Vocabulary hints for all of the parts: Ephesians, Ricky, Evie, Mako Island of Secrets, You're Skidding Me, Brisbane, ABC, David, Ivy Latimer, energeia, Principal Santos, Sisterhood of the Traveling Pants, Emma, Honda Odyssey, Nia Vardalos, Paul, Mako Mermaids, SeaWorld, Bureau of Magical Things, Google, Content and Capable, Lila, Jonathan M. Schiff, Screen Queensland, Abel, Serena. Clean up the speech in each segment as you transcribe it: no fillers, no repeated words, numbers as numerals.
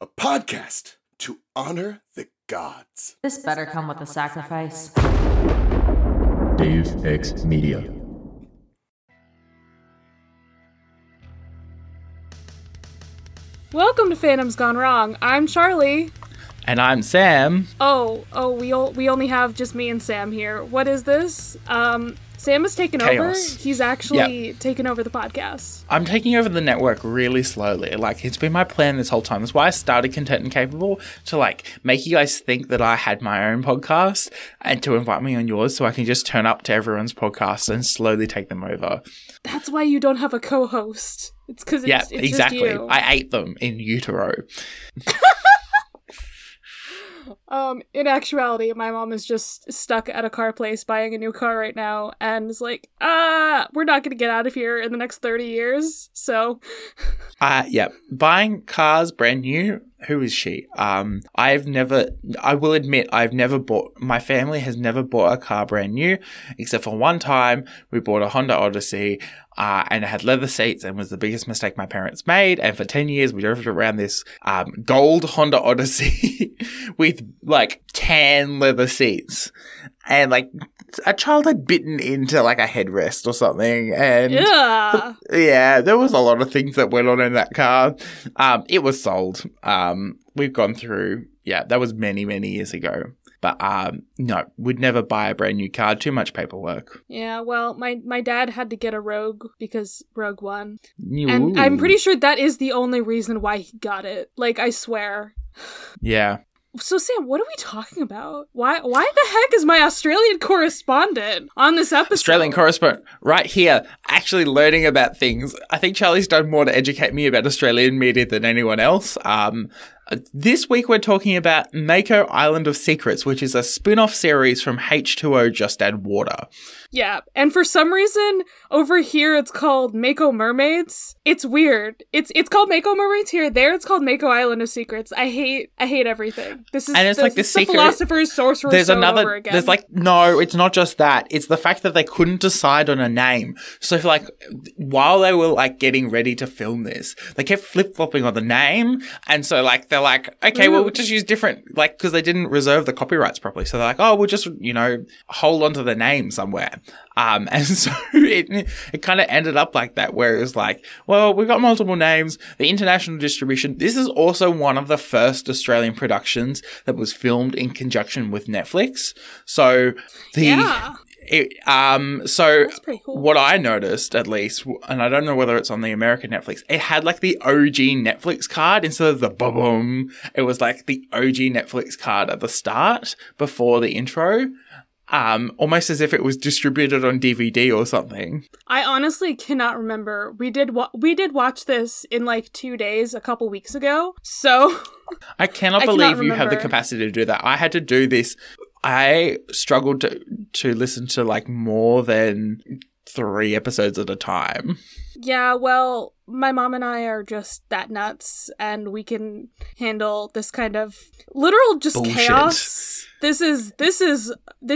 a podcast to honor the gods. This better come with a sacrifice. Dave X Media. Welcome to Phantoms Gone Wrong. I'm Charlie. And I'm Sam. We only have just me and Sam here. What is this? Sam has taken Chaos. Over. He's actually taken over the podcast. I'm taking over the network really slowly. Like, it's been my plan this whole time. That's why I started Content and Capable, to, like, make you guys think that I had my own podcast and to invite me on yours so I can just turn up to everyone's podcast and slowly take them over. That's why you don't have a co-host. It's because it's exactly. Just you. I ate them in utero. In actuality, my mom is just stuck at a car place buying a new car right now and is like, we're not going to get out of here in the next 30 years, so. Buying cars brand new, who is she? My family has never bought a car brand new, except for one time we bought a Honda Odyssey, and it had leather seats and was the biggest mistake my parents made. And for 10 years, we drove around this gold Honda Odyssey with, like, tan leather seats. And, like, a child had bitten into, like, a headrest or something. And yeah, there was a lot of things that went on in that car. It was sold. We've gone through, that was many, many years ago. But no, we'd never buy a brand new car. Too much paperwork. Yeah, well, my dad had to get a Rogue because Rogue won. Ooh. And I'm pretty sure that is the only reason why he got it. Like, I swear. Yeah. So, Sam, what are we talking about? Why the heck is my Australian correspondent on this episode? Australian correspondent right here, actually learning about things. I think Charlie's done more to educate me about Australian media than anyone else. This week, we're talking about Mako Island of Secrets, which is a spin-off series from H2O Just Add Water. Yeah, and for some reason, over here, it's called Mako Mermaids. It's weird. It's called Mako Mermaids here. There, it's called Mako Island of Secrets. I hate everything. This is the philosopher's sorcerer's stone over again. There's no, it's not just that. It's the fact that they couldn't decide on a name. So, while they were, getting ready to film this, they kept flip-flopping on the name, and so, they're like, okay, well, we'll just use different, because they didn't reserve the copyrights properly. So they're like, oh, we'll just, hold on to the name somewhere. And so it kind of ended up like that, where it was like, well, we've got multiple names, the international distribution. This is also one of the first Australian productions that was filmed in conjunction with Netflix. So that's pretty cool. What I noticed, at least, and I don't know whether it's on the American Netflix, it had the OG Netflix card instead of the boom. It was the OG Netflix card at the start before the intro. Almost as if it was distributed on DVD or something. I honestly cannot remember. We did watch this in 2 days a couple weeks ago. So I cannot believe you have the capacity to do that. I had to do this. I struggled to listen to more than 3 episodes at a time. Yeah, well, my mom and I are just that nuts, and we can handle this kind of literal just bullshit. Chaos. This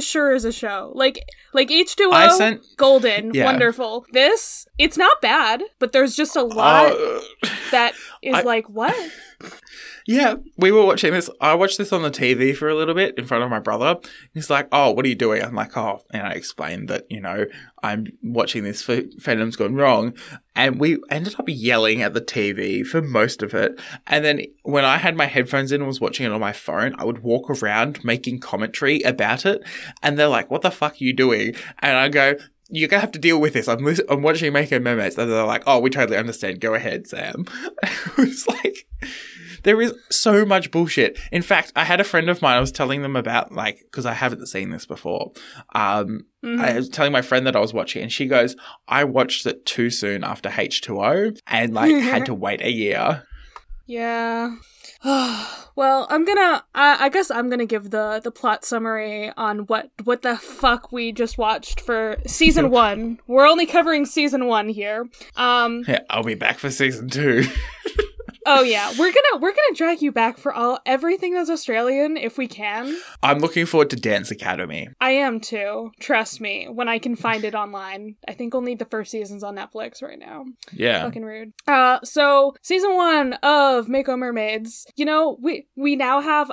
sure is a show. Like H2O, golden, wonderful. This, it's not bad, but there's just a lot that is what? Yeah, we were watching this. I watched this on the TV for a little bit in front of my brother. He's like, oh, what are you doing? I'm like, oh, and I explained that, I'm watching this for Phantoms Gone Wrong. And we ended up yelling at the TV for most of it. And then when I had my headphones in and was watching it on my phone, I would walk around making commentary about it. And they're like, what the fuck are you doing? And I go, you're going to have to deal with this. I'm watching Mako Mermaids. And they're like, oh, we totally understand. Go ahead, Sam. It was like... There is so much bullshit. In fact, I had a friend of mine, I was telling them about, because I haven't seen this before. I was telling my friend that I was watching, and she goes, I watched it too soon after H2O and, had to wait a year. Yeah. Well, I guess I'm gonna give the plot summary on what the fuck we just watched for season 1. We're only covering season 1 here. I'll be back for season 2. Oh yeah, we're gonna drag you back for everything that's Australian if we can. I'm looking forward to Dance Academy. I am too. Trust me, when I can find it online. I think only the first season's on Netflix right now. Yeah, fucking rude. So season 1 of Mako Mermaids. You know, we now have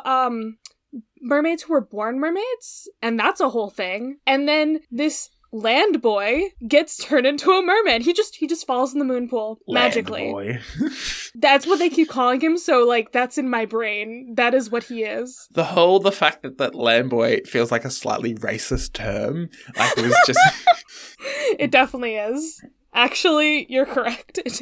mermaids who were born mermaids, and that's a whole thing. And then this land boy gets turned into a mermaid. He just falls in the moon pool magically. Land boy. That's what they keep calling him, so like that's in my brain. That is what he is. The fact that land boy feels like a slightly racist term, like it was just it definitely is. Actually, you're correct. It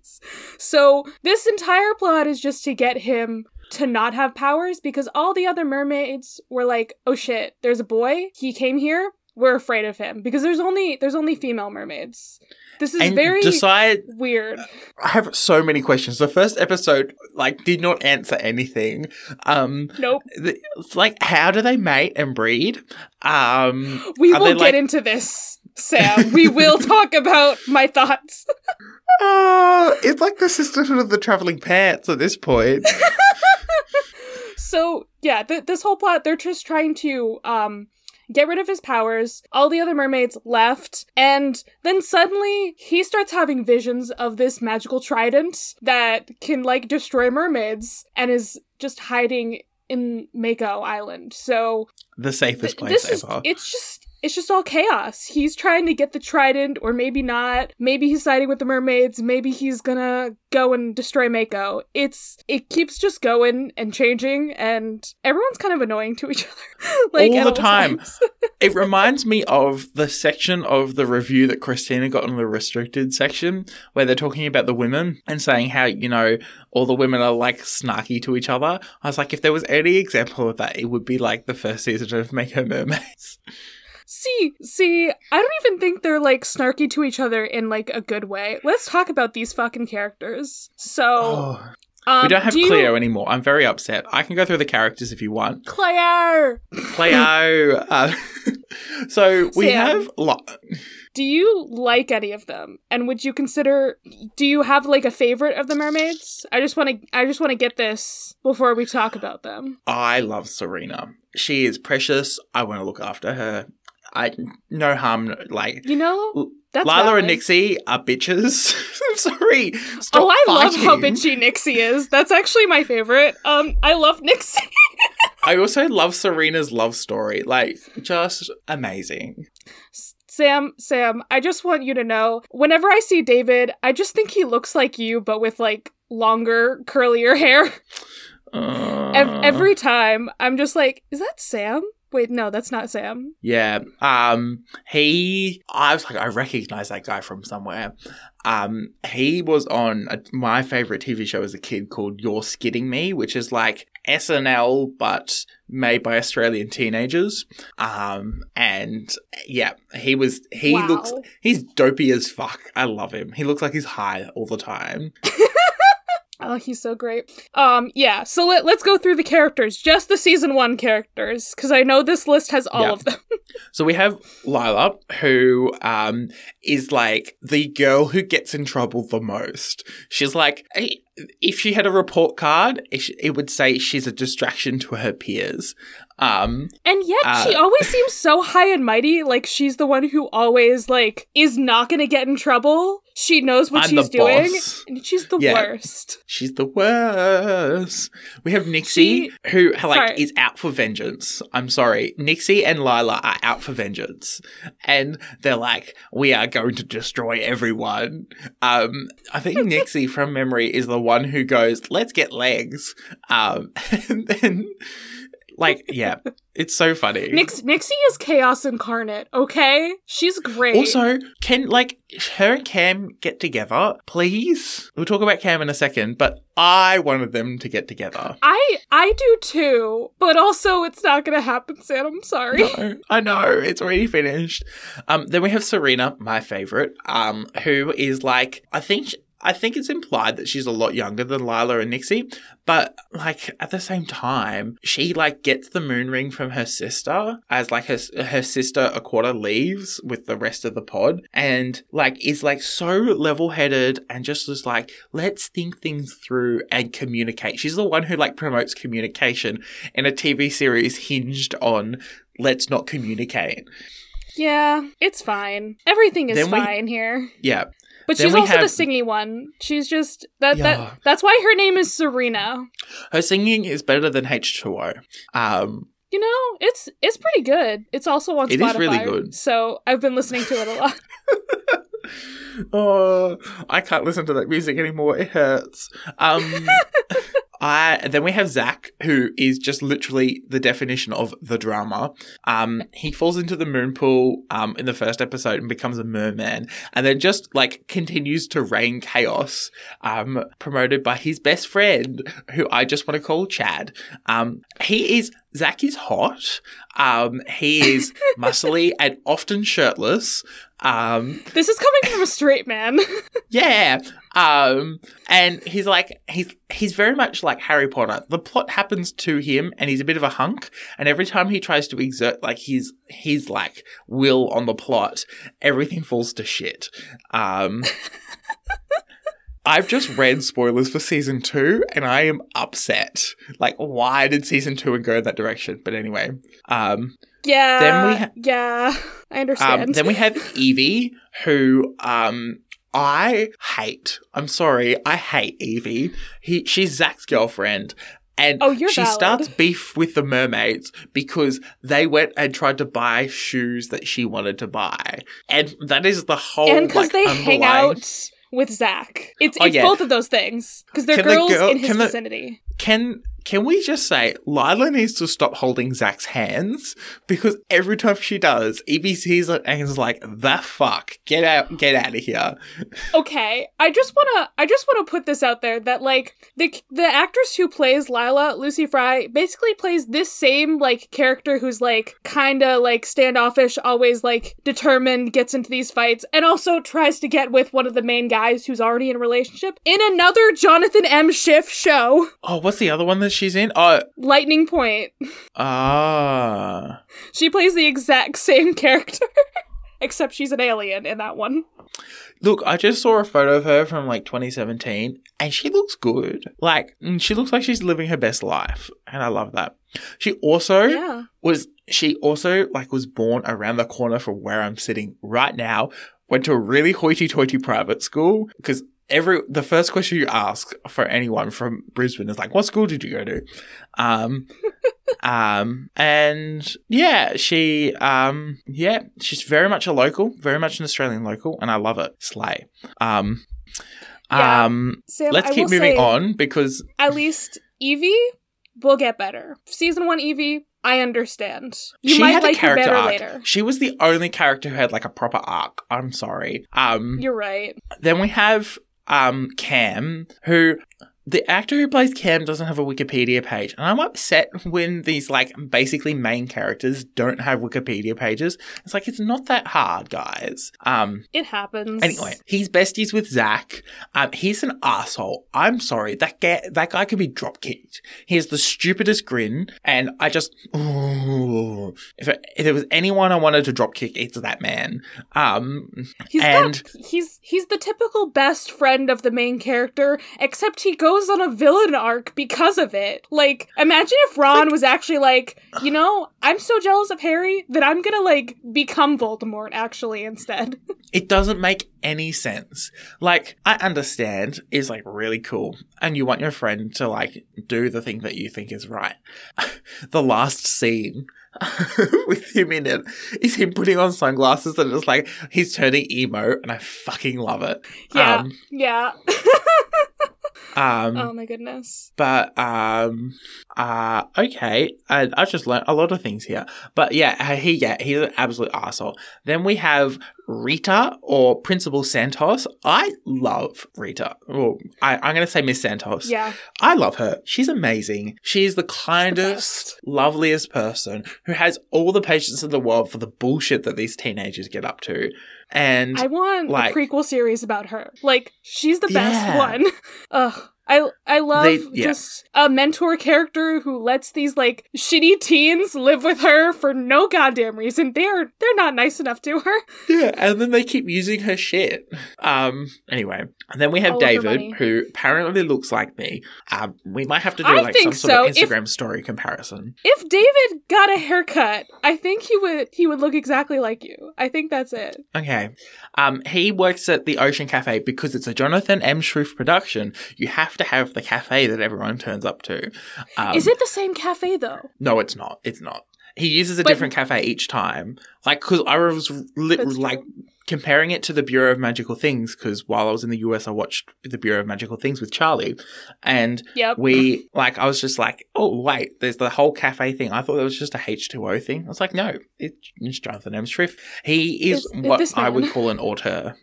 is. So this entire plot is just to get him to not have powers, because all the other mermaids were like, oh shit, there's a boy, he came here, we're afraid of him, because there's only female mermaids. This is weird. I have so many questions. The first episode, like, did not answer anything. Nope. How do they mate and breed? We will get into this, Sam. We will talk about my thoughts. It's like the sisterhood of the traveling pants at this point. So, yeah, this whole plot, they're just trying to get rid of his powers. All the other mermaids left, and then suddenly he starts having visions of this magical trident that can, like, destroy mermaids, and is just hiding in Mako Island. So the safest place ever. It's just all chaos. He's trying to get the trident, or maybe not. Maybe he's siding with the mermaids. Maybe he's gonna go and destroy Mako. It keeps just going and changing, and everyone's kind of annoying to each other. Like, all the time. It reminds me of the section of the review that Christina got on the restricted section, where they're talking about the women and saying how, you know, all the women are, like, snarky to each other. I was like, if there was any example of that, it would be, like, the first season of Mako Mermaids. See, I don't even think they're, like, snarky to each other in, like, a good way. Let's talk about these fucking characters. So, we don't have Cleo anymore. I'm very upset. I can go through the characters if you want. Cleo! So, we have... Do you like any of them? And would you consider... Do you have, like, a favorite of the mermaids? I just want to get this before we talk about them. I love Serena. She is precious. I want to look after her. No harm, like... You know, that's Lila valid. And Nixie are bitches. I'm sorry. Stop fighting. Love how bitchy Nixie is. That's actually my favorite. I love Nixie. I also love Serena's love story. Like, just amazing. Sam, I just want you to know, whenever I see David, I just think he looks like you, but with, like, longer, curlier hair. Every time, I'm just like, is that Sam? Wait, no, that's not Sam. Yeah. I was like, I recognize that guy from somewhere. He was on my favorite TV show as a kid called You're Skidding Me, which is like SNL, but made by Australian teenagers. And yeah, he's dopey as fuck. I love him. He looks like he's high all the time. Oh, he's so great. Yeah, so let's go through the characters, just the season 1 characters, because I know this list has all of them. So we have Lila, who is, like, the girl who gets in trouble the most. She's like, if she had a report card, it would say she's a distraction to her peers. And yet she always seems so high and mighty, like she's the one who always, like, is not going to get in trouble. She knows what she's doing. And she's the worst. She's the worst. We have Nixie, who, like, is out for vengeance. I'm sorry. Nixie and Lila are out for vengeance. And they're like, we are going to destroy everyone. I think Nixie, from memory, is the one who goes, let's get legs. And then... Like, yeah, it's so funny. Nixie is chaos incarnate, okay? She's great. Also, can, like, her and Cam get together, please? We'll talk about Cam in a second, but I wanted them to get together. I do too, but also it's not going to happen, Sam. I'm sorry. No, I know. It's already finished. Then we have Serena, my favorite, who is, like, I think... I think it's implied that she's a lot younger than Lila and Nixie, but like at the same time, she like gets the moon ring from her sister as like her sister Aquata leaves with the rest of the pod, and like is like so level-headed and just was like, let's think things through and communicate. She's the one who like promotes communication in a TV series hinged on let's not communicate. Yeah, it's fine. Everything is fine here. Yeah. But she's also the singy one. She's just... That's why her name is Serena. Her singing is better than H2O. You know, it's pretty good. It's also on Spotify. It is really good. So I've been listening to it a lot. Oh, I can't listen to that music anymore. It hurts. Then we have Zach, who is just literally the definition of the drama. He falls into the moon pool in the first episode and becomes a merman, and then just like continues to rain chaos, promoted by his best friend, who I just want to call Chad. Zach is hot. He is muscly and often shirtless. This is coming from a straight man. Yeah. And he's like, he's very much like Harry Potter. The plot happens to him and he's a bit of a hunk. And every time he tries to exert like his like will on the plot, everything falls to shit. I've just read spoilers for season 2 and I am upset. Like, why did season 2 go in that direction? But anyway. Yeah. Then we yeah. I understand. Then we have Evie, who I hate. I'm sorry. I hate Evie. She's Zach's girlfriend. And starts beef with the mermaids because they went and tried to buy shoes that she wanted to buy. And that is the whole, and because like, they hang out with Zach. It's both of those things. Because they're girls in his vicinity. Can we just say, Lila needs to stop holding Zach's hands? Because every time she does, Evie sees it and is like, the fuck, get out of here. Okay, I just wanna put this out there that like the actress who plays Lila, Lucy Fry, basically plays this same like character who's like kinda like standoffish, always like determined, gets into these fights, and also tries to get with one of the main guys who's already in a relationship in another Jonathan M. Schiff show. Oh, what's the other one that she's in? Oh, Lightning Point. Ah. She plays the exact same character, except she's an alien in that one. Look, I just saw a photo of her from like 2017, and she looks good. Like, she looks like she's living her best life, and I love that. She also was born around the corner from where I'm sitting right now. Went to a really hoity-toity private school because the first question you ask for anyone from Brisbane is like, what school did you go to? And yeah, she's very much a local, very much an Australian local, and I love it. Slay. Sam, let's keep moving on because at least Evie will get better. Season 1 Evie, I understand. She might like her better arc later. She was the only character who had like a proper arc. I'm sorry. You're right. Then we have Cam, who the actor who plays Cam doesn't have a Wikipedia page. And I'm upset when these like basically main characters don't have Wikipedia pages. It's like, it's not that hard, guys. It happens. Anyway, he's besties with Zach. He's an asshole. I'm sorry. That guy can be drop kicked. He has the stupidest grin. And I just, ooh, if there was anyone I wanted to drop kick, it's that man. He's the typical best friend of the main character, except he goes on a villain arc because of it. Like, imagine if Ron was actually like, you know, I'm so jealous of Harry that I'm gonna like become Voldemort actually instead. It doesn't make any sense. Like, I understand is like really cool and you want your friend to like do the thing that you think is right. The last scene with him in it is him putting on sunglasses and it's like he's turning emo and I fucking love it. Yeah. Oh my goodness. But okay. I just learned a lot of things here. But yeah, he's an absolute arsehole. Then we have Rita or Principal Santos. I love Rita. Well, I'm going to say Miss Santos. Yeah. I love her. She's amazing. She's the kindest, loveliest person who has all the patience in the world for the bullshit that these teenagers get up to. And I want a prequel series about her. Like, she's the best one. Ugh. I love just a mentor character who lets these, like, shitty teens live with her for no goddamn reason. They're not nice enough to her. Yeah, and then they keep using her shit. Anyway, and then we have David, who apparently looks like me. We might have to do, some sort of Instagram story comparison. If David got a haircut, I think he would look exactly like you. I think that's it. Okay. He works at the Ocean Cafe because it's a Jonathan M. Schiff production. You have to have the cafe that everyone turns up to. Is it the same cafe, though? No, it's not. It's not. He uses a different cafe each time. Like, because I was comparing it to the Bureau of Magical Things, because while I was in the US, I watched the Bureau of Magical Things with Charlie. And I was just like, oh, wait, there's the whole cafe thing. I thought it was just a H2O thing. I was like, no, it's Jonathan M. Schiff. He is what I would call an auteur.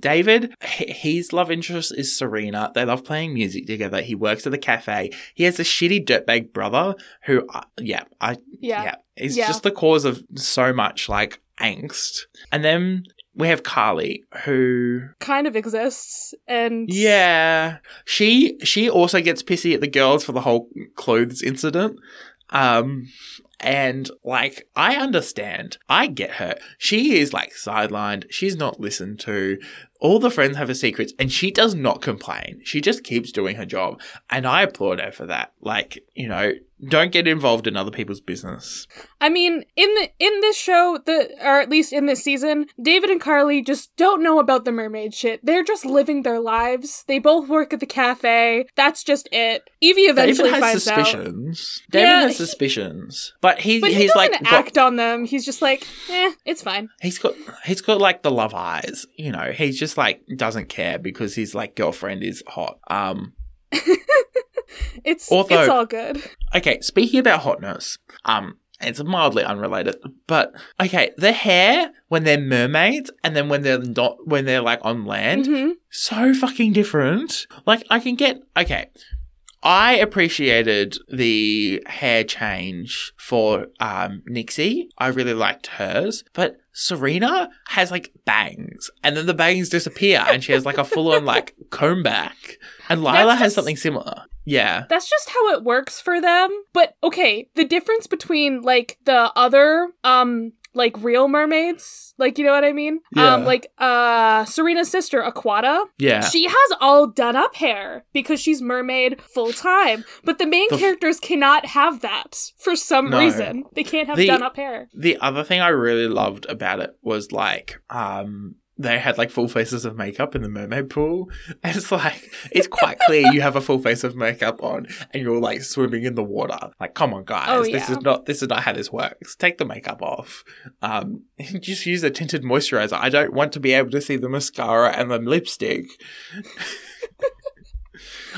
David, his love interest is Serena. They love playing music together. He works at the cafe. He has a shitty dirtbag brother who, is just the cause of so much, like, angst. And then we have Carly, who kind of exists, and she also gets pissy at the girls for the whole clothes incident. And, like, I understand. I get her. She is, like, sidelined. She's not listened to. All the friends have her secrets, and she does not complain. She just keeps doing her job, and I applaud her for that. Like, you know, don't get involved in other people's business. I mean, in this show, or at least in this season, David and Carly just don't know about the mermaid shit. They're just living their lives. They both work at the cafe. That's just it. Evie eventually finds out. David has suspicions. But he's like, he doesn't act on them. He's just like, it's fine. He's got like the love eyes, you know. He just like doesn't care because his like girlfriend is hot. It's all good. Okay, speaking about hotness, it's mildly unrelated, but okay, the hair when they're mermaids and then when they're not, when they're like on land, so fucking different. Like, I appreciated the hair change for Nixie. I really liked hers, but Serena has, like, bangs, and then the bangs disappear, and she has, like, a full-on, like, comb back. And Lila has something similar. Yeah. That's just how it works for them. But, okay, the difference between, like, the other, like, real mermaids, like, you know what I mean? Yeah. Serena's sister, Aquata. Yeah. She has all done-up hair because she's mermaid full-time. But the main characters cannot have that for some reason. They can't have done-up hair. The other thing I really loved about it was, like, they had, like, full faces of makeup in the mermaid pool. And it's, like, it's quite clear you have a full face of makeup on and you're, like, swimming in the water. Like, come on, guys. Oh, yeah. This is not how this works. Take the makeup off. Just use a tinted moisturizer. I don't want to be able to see the mascara and the lipstick.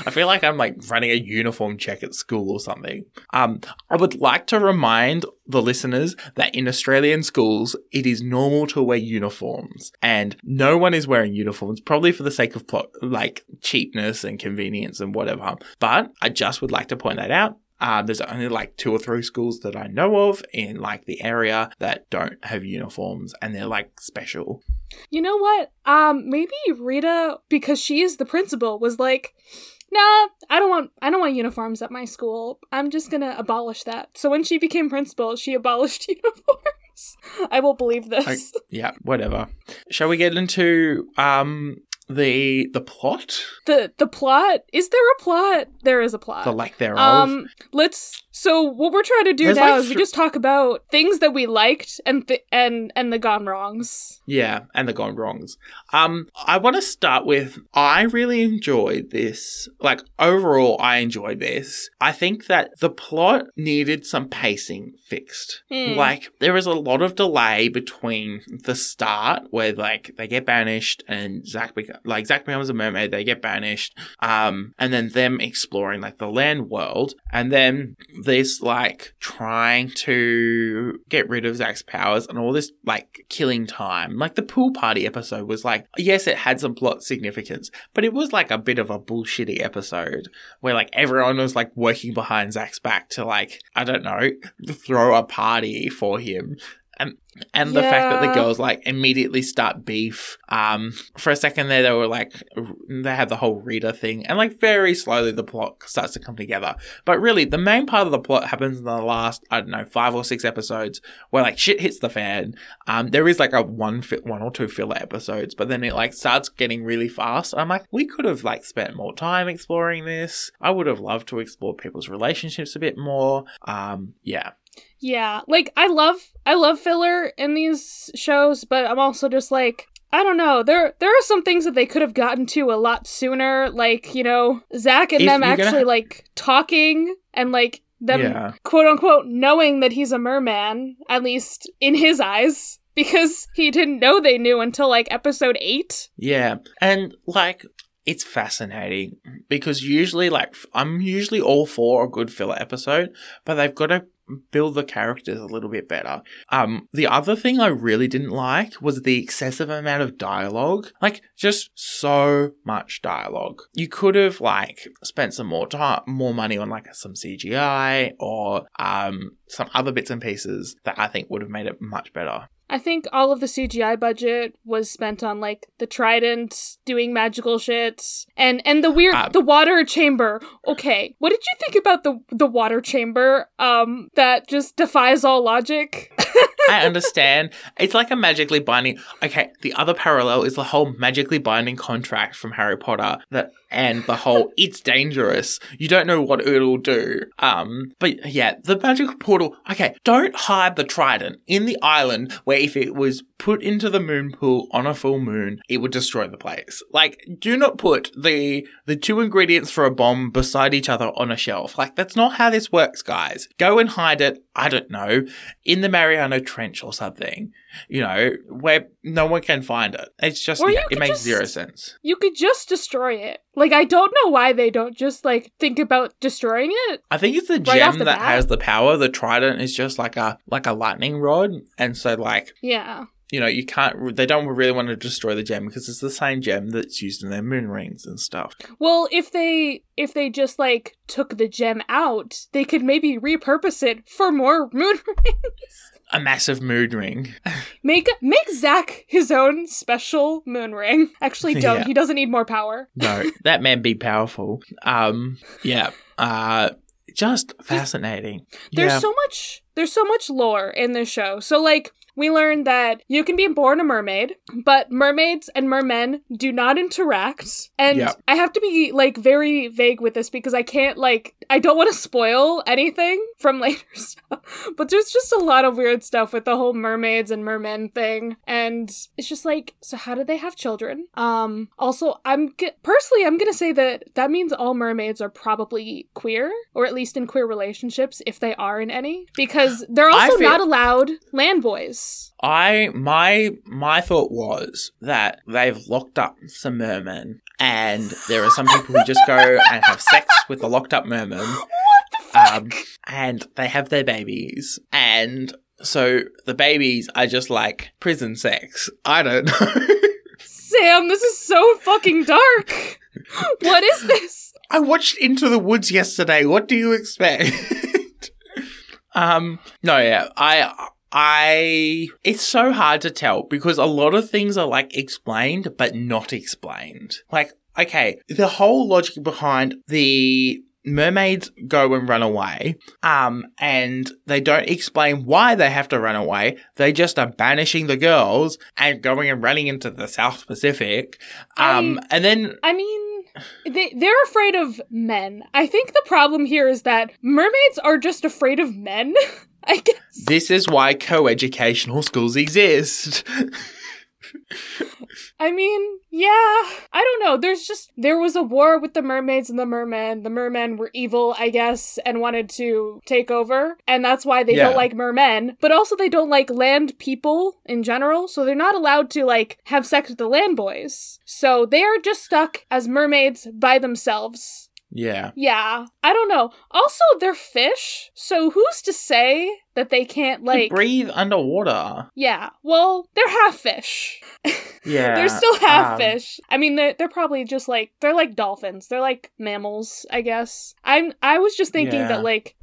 I feel like I'm, like, running a uniform check at school or something. I would like to remind the listeners that in Australian schools, it is normal to wear uniforms. And no one is wearing uniforms, probably for the sake of, like, cheapness and convenience and whatever. But I just would like to point that out. There's only, like, 2 or 3 schools that I know of in, like, the area that don't have uniforms, and they're, like, special. You know what? Maybe Rita, because she is the principal, was like, nah, I don't want uniforms at my school. I'm just gonna abolish that. So when she became principal, she abolished uniforms. I won't believe this. Yeah, whatever. Shall we get into the plot? The plot? Is there a plot? There is a plot. The lack thereof. So what we're trying to do is we just talk about things that we liked and the gone wrongs. Yeah, and the gone wrongs. I want to start with, I really enjoyed this. Like, overall, I enjoyed this. I think that the plot needed some pacing fixed. Like, there was a lot of delay between the start where, like, they get banished and Zach becomes a mermaid, they get banished, and then them exploring, like, the land world, and then this, like, trying to get rid of Zach's powers and all this, like, killing time. Like, the pool party episode was, like, yes, it had some plot significance, but it was, like, a bit of a bullshitty episode where, like, everyone was, like, working behind Zach's back to, like, I don't know, throw a party for him. And And the fact that the girls, like, immediately start beef. For a second there, they were, like, they had the whole Rita thing. And, like, very slowly the plot starts to come together. But really, the main part of the plot happens in the last, 5 or 6 episodes where, like, shit hits the fan. There is, like, a one or two filler episodes. But then it, like, starts getting really fast. I'm like, we could have, like, spent more time exploring this. I would have loved to explore people's relationships a bit more. Yeah, like, I love filler in these shows, but I'm also just like, I don't know. There are some things that they could have gotten to a lot sooner, like, you know, Zach and them actually, like, talking and, like, them, quote-unquote, knowing that he's a merman, at least in his eyes, because he didn't know they knew until, like, episode 8. Yeah, and, like... It's fascinating because usually, like, I'm usually all for a good filler episode, but they've got to build the characters a little bit better. The other thing I really didn't like was the excessive amount of dialogue. Like, just so much dialogue. You could have, like, spent some more time, more money on, like, some CGI or some other bits and pieces that I think would have made it much better. I think all of the CGI budget was spent on, like, the trident doing magical shit and the weird, the water chamber. Okay, what did you think about the water chamber that just defies all logic? I understand. It's like a magically binding... Okay, the other parallel is the whole magically binding contract from Harry Potter and the whole, it's dangerous. You don't know what it'll do. But yeah, the magical portal... Okay, don't hide the trident in the island where if it was put into the moon pool on a full moon, it would destroy the place. Like, do not put the two ingredients for a bomb beside each other on a shelf. Like, that's not how this works, guys. Go and hide it, I don't know, in the Mariana Trench or something, you know, where no one can find it. It's just, it makes zero sense. You could just destroy it. Like, I don't know why they don't just, like, think about destroying it. I think it's the gem that has the power. The trident is just like a lightning rod. And so, like... Yeah. You know, you can't... They don't really want to destroy the gem because it's the same gem that's used in their moon rings and stuff. Well, if they just, like, took the gem out, they could maybe repurpose it for more moon rings. A massive moon ring. Make Zach his own special moon ring. Actually, don't. Yeah. He doesn't need more power. No, that man be powerful. Yeah. Just fascinating. There's so much lore in this show. So, like... We learned that you can be born a mermaid, but mermaids and mermen do not interact. And I have to be, like, very vague with this because I can't, like, I don't want to spoil anything from later stuff. But there's just a lot of weird stuff with the whole mermaids and mermen thing. And it's just like, so how do they have children? Also, personally, I'm going to say that means all mermaids are probably queer, or at least in queer relationships, if they are in any. Because they're also not allowed land boys. My thought was that they've locked up some mermen, and there are some people who just go and have sex with the locked up mermen. What the fuck? And they have their babies, and so the babies are just like prison sex. I don't know. Sam, this is so fucking dark. What is this? I watched Into the Woods yesterday. What do you expect? It's so hard to tell because a lot of things are, like, explained but not explained. Like, okay, the whole logic behind the mermaids go and run away, and they don't explain why they have to run away. They just are banishing the girls and going and running into the South Pacific. They're afraid of men. I think the problem here is that mermaids are just afraid of men, I guess. This is why coeducational schools exist. I mean, yeah. I don't know. There was a war with the mermaids and the mermen. The mermen were evil, I guess, and wanted to take over. And that's why they don't like mermen. But also they don't like land people in general. So they're not allowed to, like, have sex with the land boys. So they are just stuck as mermaids by themselves. Yeah. Yeah. I don't know. Also, they're fish. So who's to say that they can't, like... They breathe underwater. Yeah. Well, they're half fish. Yeah. They're still half fish. I mean, they're probably just, like... They're like dolphins. They're like mammals, I guess. I was just thinking that, like...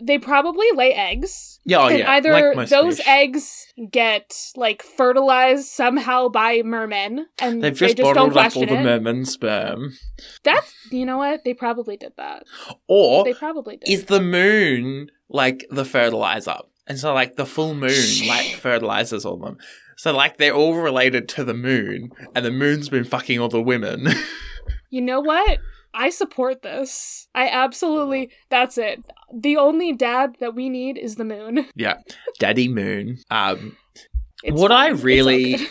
They probably lay eggs. Yeah, oh, and yeah. Either like those fish. Eggs get like fertilized somehow by mermen, and they just don't question it. They've just bottled up all the merman sperm. That's, you know what, they probably did that. Or they probably did. Is the moon like the fertilizer? And so like the full moon like fertilizes all of them. So like they're all related to the moon, and the moon's been fucking all the women. You know what? I support this. I absolutely... That's it. The only dad that we need is the moon. Yeah. Daddy Moon. What I really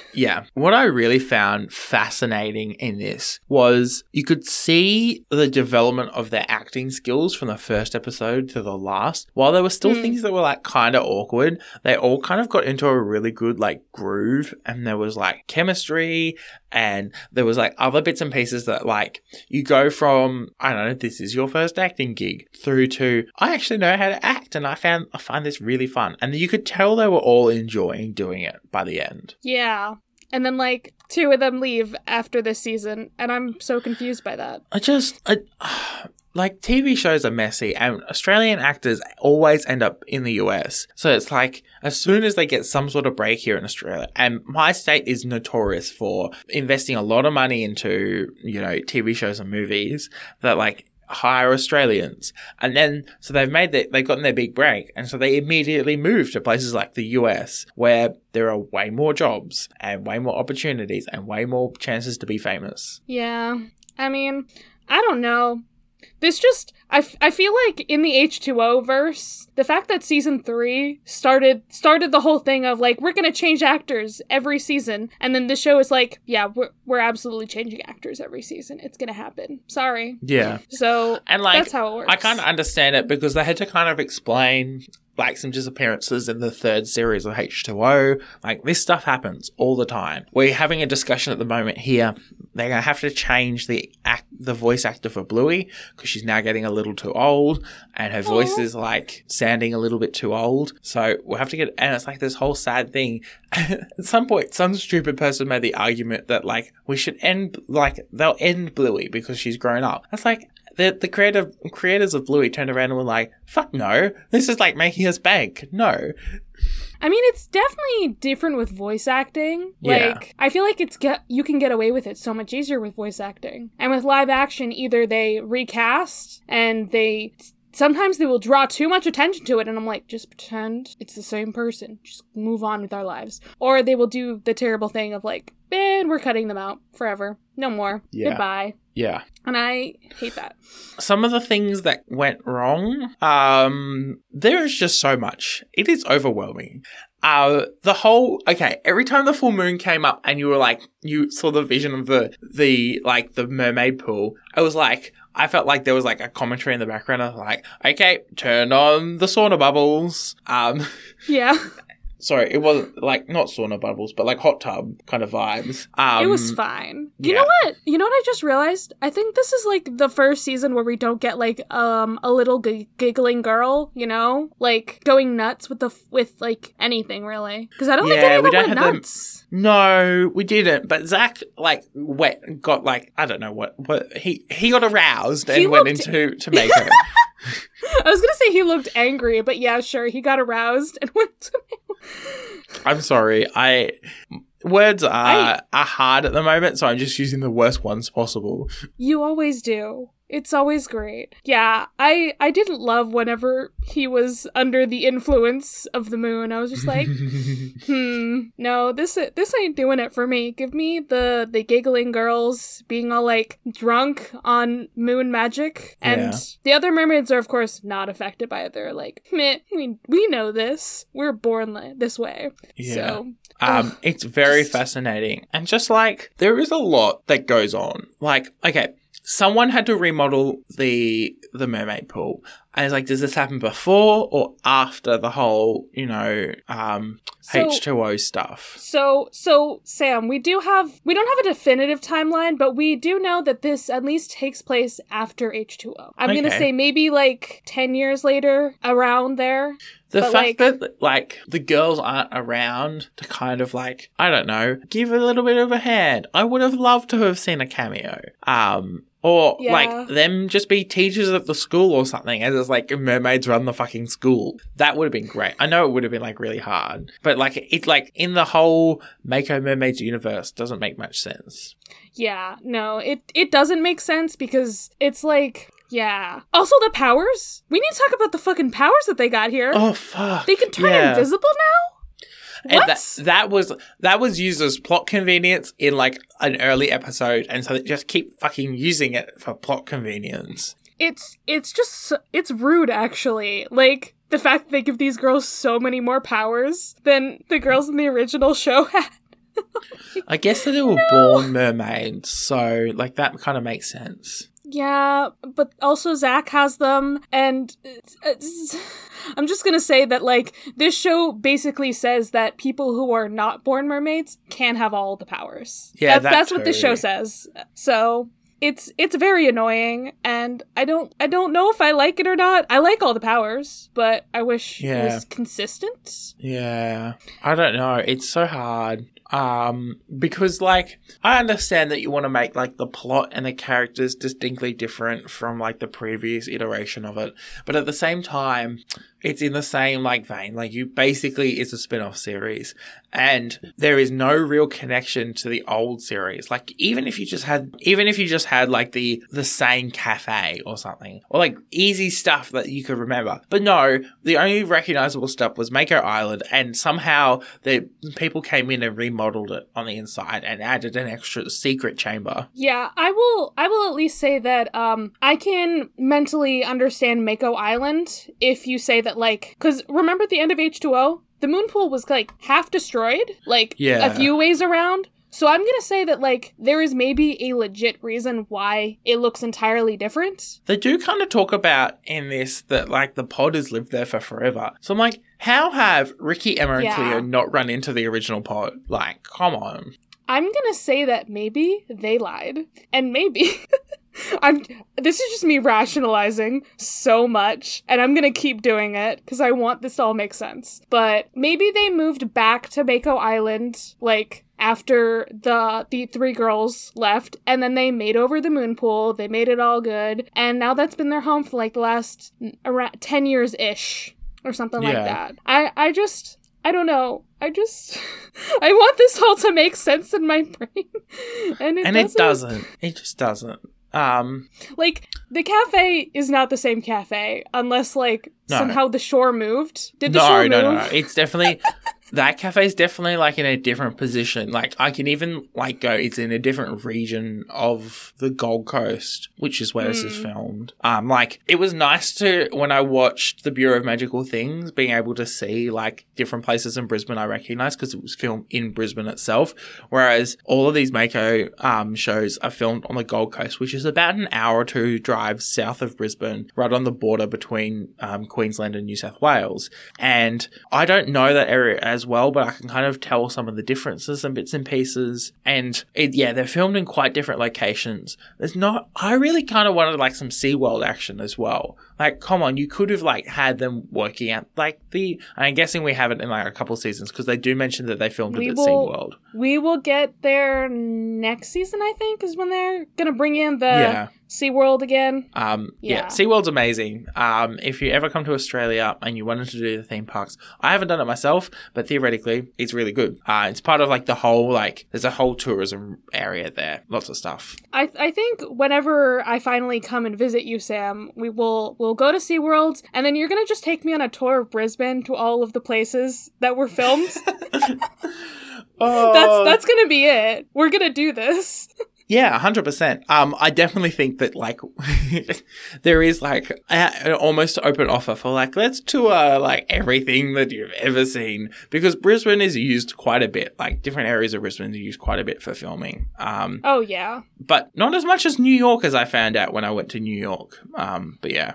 found fascinating in this was you could see the development of their acting skills from the first episode to the last. While there were still things that were like kind of awkward, they all kind of got into a really good like groove, and there was like chemistry, and there was like other bits and pieces that like you go from, I don't know, this is your first acting gig through to I actually know how to act, and I find this really fun. And you could tell they were all enjoying doing it by the end. Yeah. And then like two of them leave after this season, and I'm so confused by that. Like TV shows are messy, and Australian actors always end up in the US. So it's like as soon as they get some sort of break here in Australia, and my state is notorious for investing a lot of money into, you know, TV shows and movies that like hire Australians, and then so they've gotten their big break, and so they immediately move to places like the US where there are way more jobs and way more opportunities and way more chances to be famous. Yeah, I mean, I don't know. This just, I feel like in the H2O verse, the fact that season 3 started the whole thing of like, we're going to change actors every season. And then the show is like, yeah, we're absolutely changing actors every season. It's going to happen. Sorry. Yeah. So and like, that's how it works. I kind of understand it because they had to kind of explain like some disappearances in the third series of H2O. Like this stuff happens all the time. We're having a discussion at the moment here. They're going to have to change the voice actor for Bluey because she's now getting a little too old, and her voice is like sounding a little bit too old. So we'll have to get, and it's like this whole sad thing. At some point, some stupid person made the argument that like we should end, like they'll end Bluey because she's grown up. That's like, The creators of Bluey turned around and were like, fuck no, this is like making us bank. No. I mean, it's definitely different with voice acting. Yeah. Like, I feel like you can get away with it so much easier with voice acting. And with live action, either they recast and sometimes they will draw too much attention to it, and I'm like, just pretend it's the same person. Just move on with our lives. Or they will do the terrible thing of like, and we're cutting them out forever. No more. Yeah. Goodbye. Yeah. And I hate that. Some of the things that went wrong, there is just so much. It is overwhelming. Every time the full moon came up and you were like, you saw the vision of the mermaid pool, I was like, I felt like there was like a commentary in the background of like, okay, turn on the sauna bubbles. Yeah. Sorry, it wasn't like not sauna bubbles, but like hot tub kind of vibes. It was fine. You know what? You know what I just realized? I think this is like the first season where we don't get like a little giggling girl, you know, like going nuts with like anything really. Because I don't think anyone went nuts. No, we didn't. But Zach like got like, I don't know what he got aroused and went into Mako. I was gonna say he looked angry, but yeah, sure, he got aroused and went to Mako. I'm sorry. Words are hard at the moment, so I'm just using the worst ones possible. You always do. It's always great. Yeah, I didn't love whenever he was under the influence of the moon. I was just like, no, this ain't doing it for me. Give me the giggling girls being all like drunk on moon magic. And the other mermaids are of course not affected by it. They're like, meh, we know this. We're born this way. Yeah. So it's very fascinating. And just like, there is a lot that goes on. Like, okay, someone had to remodel the mermaid pool. And it's like, does this happen before or after the whole, you know, H2O stuff? So Sam, we don't have a definitive timeline, but we do know that this at least takes place after H2O. I'm going to say maybe like 10 years later, around there. The fact that like the girls aren't around to kind of like, I don't know, give a little bit of a hand. I would have loved to have seen a cameo. Or like them just be teachers at the school or something as a there's like mermaids run the fucking school. That would have been great. I know it would have been like really hard, but like it's like in the whole Mako Mermaids universe doesn't make much sense. Yeah, no, it doesn't make sense because it's like, yeah. Also the powers. We need to talk about the fucking powers that they got here. Oh fuck. They can turn invisible now? And that was used as plot convenience in like an early episode, and so they just keep fucking using it for plot convenience. It's rude, actually. Like the fact that they give these girls so many more powers than the girls in the original show had. I guess that they were born mermaids, so like that kind of makes sense. Yeah, but also Zach has them, and I'm just going to say that, like, this show basically says that people who are not born mermaids can have all the powers. Yeah, that's what this show says. So it's very annoying, and I don't know if I like it or not. I like all the powers, but I wish it was consistent. Yeah, I don't know. It's so hard. Because, like, I understand that you want to make, like, the plot and the characters distinctly different from, like, the previous iteration of it. But at the same time, it's in the same, like, vein. Like, you basically, it's a spin-off series. And there is no real connection to the old series. Like, even if you just had, like, the same cafe or something. Or, like, easy stuff that you could remember. But no, the only recognizable stuff was Mako Island. And somehow, the people came in and remodeled it on the inside and added an extra secret chamber. Yeah, I will at least say that I can mentally understand Mako Island if you say that, like, because remember at the end of H2O, the moon pool was like half destroyed, like a few ways around. So I'm going to say that, like, there is maybe a legit reason why it looks entirely different. They do kind of talk about in this that, like, the pod has lived there for forever. So I'm like, how have Ricky, Emma, and Cleo not run into the original pod? Like, come on. I'm going to say that maybe they lied. And maybe... This is just me rationalizing so much, and I'm gonna keep doing it because I want this to all make sense. But maybe they moved back to Mako Island, like, after the three girls left, and then they made over the moon pool, they made it all good, and now that's been their home for, like, the last around 10 years-ish, or something like that. I don't know. I want this all to make sense in my brain. And it doesn't. It just doesn't. Like, the cafe is not the same cafe unless, like, somehow the shore moved. Did the shore move? No. It's definitely... That cafe is definitely, like, in a different position. Like, I can even, like, go, it's in a different region of the Gold Coast, which is where this is filmed. Like, it was nice to, when I watched the Bureau of Magical Things, being able to see, like, different places in Brisbane I recognize because it was filmed in Brisbane itself. Whereas all of these Mako shows are filmed on the Gold Coast, which is about an hour or two drive south of Brisbane, right on the border between Queensland and New South Wales. And I don't know that area as well, but I can kind of tell some of the differences and bits and pieces, and they're filmed in quite different locations. I really kind of wanted, like, some SeaWorld action as well. Like, come on, you could have, like, had them working at, like, and I'm guessing we have it in, like, a couple seasons because they do mention that they filmed it at SeaWorld. We will get there next season, I think, is when they're going to bring in the SeaWorld again. SeaWorld's amazing. If you ever come to Australia and you wanted to do the theme parks, I haven't done it myself, but theoretically, it's really good. It's part of, like, the whole, like, there's a whole tourism area there. Lots of stuff. I think whenever I finally come and visit you, Sam, we'll go to SeaWorld, and then you're going to just take me on a tour of Brisbane to all of the places that were filmed. Oh. That's going to be it. We're going to do this. Yeah, 100%. I definitely think that, like, there is, like, an almost open offer for, like, let's tour, like, everything that you've ever seen, because Brisbane is used quite a bit. Like, different areas of Brisbane are used quite a bit for filming. Oh, yeah. But not as much as New York, as I found out when I went to New York. But yeah.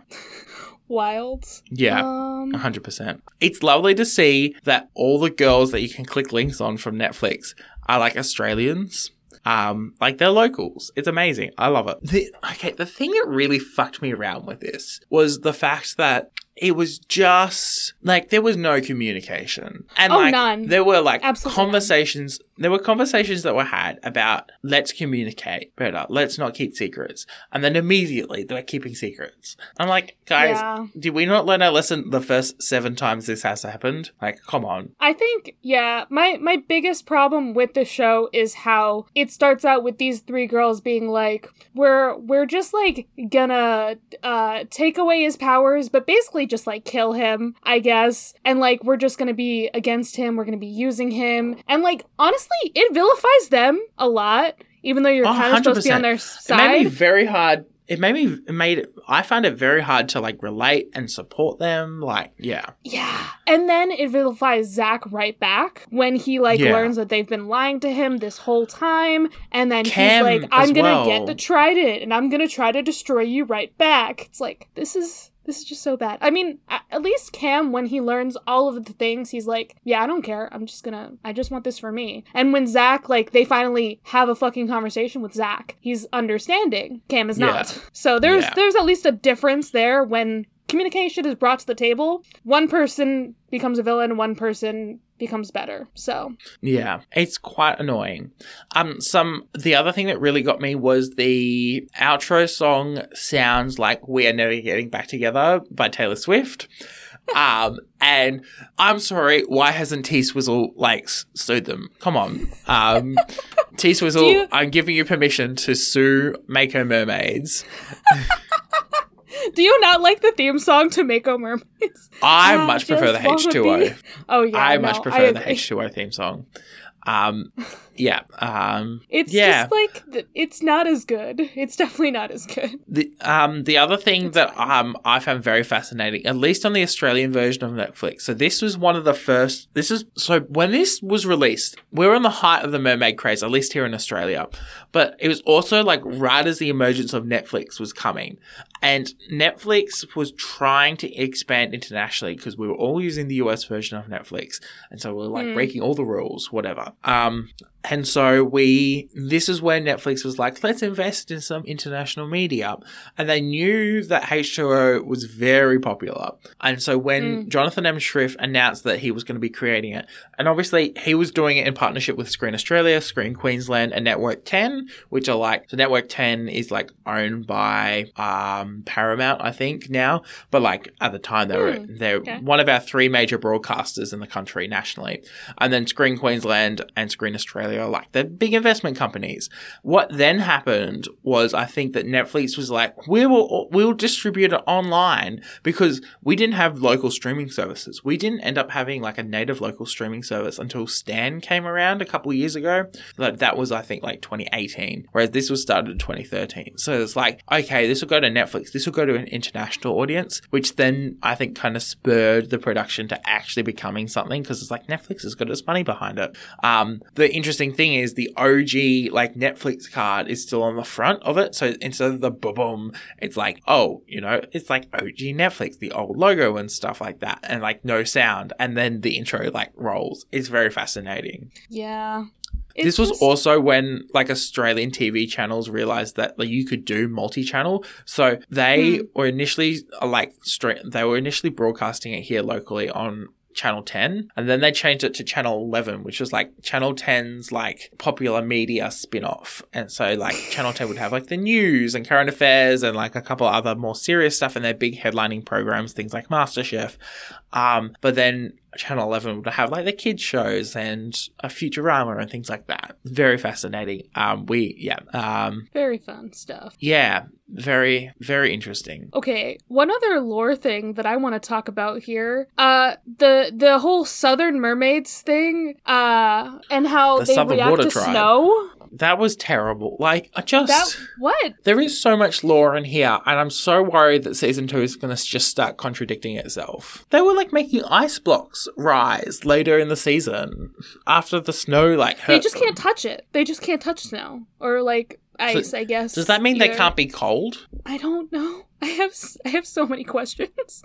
Wild. Yeah, 100%. It's lovely to see that all the girls that you can click links on from Netflix are, like, Australians. Like, they're locals. It's amazing. I love it. The thing that really fucked me around with this was the fact that it was just, like, there was no communication. And, none. There were, like, conversations. None. There were conversations that were had about, let's communicate better. Let's not keep secrets. And then immediately they were keeping secrets. I'm like, guys, did we not learn our lesson the first 7 times this has happened? Like, come on. I think, my biggest problem with the show is how it starts out with these 3 girls being like, we're just, like, gonna take away his powers, but basically just, like, kill him, I guess. And, like, we're just gonna be against him. We're gonna be using him. And, like, honestly, it vilifies them a lot, even though you're kind of supposed to be on their side. It made me very hard. I found it very hard to, like, relate and support them. Like, yeah. Yeah. And then it vilifies Zach right back when he, like, learns that they've been lying to him this whole time. And then Cam, he's like, I'm going to get the trident and I'm going to try to destroy you right back. It's like, this is just so bad. I mean, at least Cam, when he learns all of the things, he's like, yeah, I don't care. I just want this for me. And when Zach, like, they finally have a fucking conversation with Zach, he's understanding. Cam is not. So there's at least a difference there when communication is brought to the table. One person becomes a villain, one person becomes better. So yeah, it's quite annoying. The other thing that really got me was the outro song sounds like We Are Never Getting Back Together by Taylor Swift. And I'm sorry, why hasn't T-Swizzle, like, sued them? Come on. T-Swizzle, I'm giving you permission to sue Mako Mermaids. Do you not like the theme song to Mako Mermaids? I much prefer the H2O. Oh, yeah. I much prefer the H2O theme song. Yeah. It's just like, it's not as good. It's definitely not as good. The other thing I found very fascinating, at least on the Australian version of Netflix. So this was one of the first, so when this was released, we were on the height of the mermaid craze, at least here in Australia. But it was also, like, right as the emergence of Netflix was coming. And Netflix was trying to expand internationally because we were all using the US version of Netflix. And so we were, like, breaking all the rules, whatever. And so this is where Netflix was like, let's invest in some international media. And they knew that H2O was very popular. And so when Jonathan M. Schiff announced that he was going to be creating it, and obviously he was doing it in partnership with Screen Australia, Screen Queensland, and Network 10, which are like, so Network 10 is, like, owned by Paramount, I think, now. But, like, at the time, they're one of our 3 major broadcasters in the country nationally. And then Screen Queensland and Screen Australia are, like, they're big investment companies. What then happened was, I think that Netflix was like, we'll distribute it online, because we didn't have local streaming services. We didn't end up having, like, a native local streaming service until Stan came around a couple of years ago. Like, that was, I think, like, 2018, whereas this was started in 2013. So it's like, okay, this will go to Netflix. This will go to an international audience, which then I think kind of spurred the production to actually becoming something, because it's like Netflix has got its money behind it. The interesting thing is the OG, like, Netflix card is still on the front of it. So instead of the boom, it's like, oh, you know, it's like OG Netflix, the old logo and stuff like that, and, like, no sound, and then the intro, like, rolls. It's very fascinating. Yeah. This was also when, like, Australian TV channels realised that, like, you could do multi-channel. So they were initially, like, they were initially broadcasting it here locally on Channel 10, and then they changed it to Channel 11, which was, like, Channel 10's, like, popular media spin-off. And so, like, Channel 10 would have, like, the news and current affairs and, like, a couple other more serious stuff in their big headlining programs, things like MasterChef. But then Channel 11 would have, like, the kids shows and a Futurama and things like that. Very fascinating. Very fun stuff. Yeah. Very, very interesting. Okay. One other lore thing that I want to talk about here. The whole Southern Mermaids thing, and how they react to snow. That was terrible. Like, there is so much lore in here, and I'm so worried that season 2 is going to just start contradicting itself. They were, like, making ice blocks rise later in the season after the snow, like, hurt. They just can't touch it. They just can't touch snow or, like, ice, so, I guess. Does that mean they can't be cold? I don't know. I have so many questions.